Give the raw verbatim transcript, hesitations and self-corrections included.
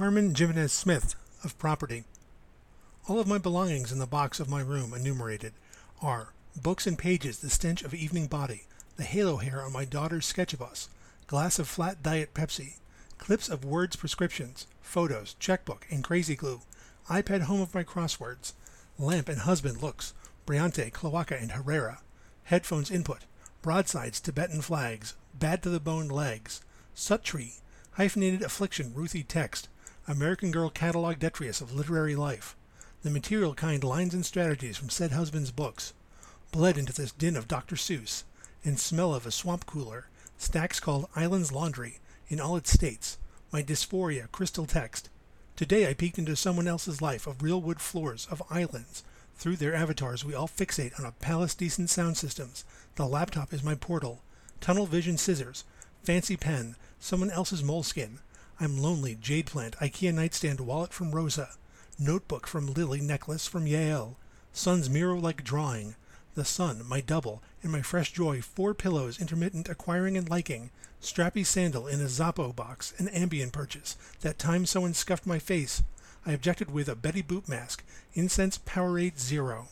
Carmen Jimenez Smith of Property. All of my belongings in the box of my room enumerated are books and pages, the stench of evening body, the halo hair on my daughter's sketch of us, glass of flat diet Pepsi, clips of words prescriptions, photos, checkbook, and crazy glue, iPad home of my crosswords, lamp and husband looks, Briante, cloaca, and Herrera, headphones input, broadsides, Tibetan flags, bad to the bone legs, sut tree, hyphenated affliction, Ruthie text, American Girl catalog detritus of literary life, the material kind lines and strategies from said husband's books, bled into this din of Doctor Seuss, and smell of a swamp cooler, stacks called Islands Laundry, in all its states, my dysphoria crystal text. Today I peeked into someone else's life of real wood floors, of islands. Through their avatars we all fixate on a palace decent sound systems. The laptop is my portal. Tunnel vision scissors. Fancy pen. Someone else's moleskin. I'm lonely. Jade plant. Ikea nightstand wallet from Rosa. Notebook from Lily. Necklace from Yale. Sun's mirror-like drawing. The sun, my double, and my fresh joy, four pillows, intermittent acquiring and liking, strappy sandal in a Zappo box, an Ambien purchase, that time someone scuffed my face, I objected with a Betty Boop mask, incense Powerade Zero.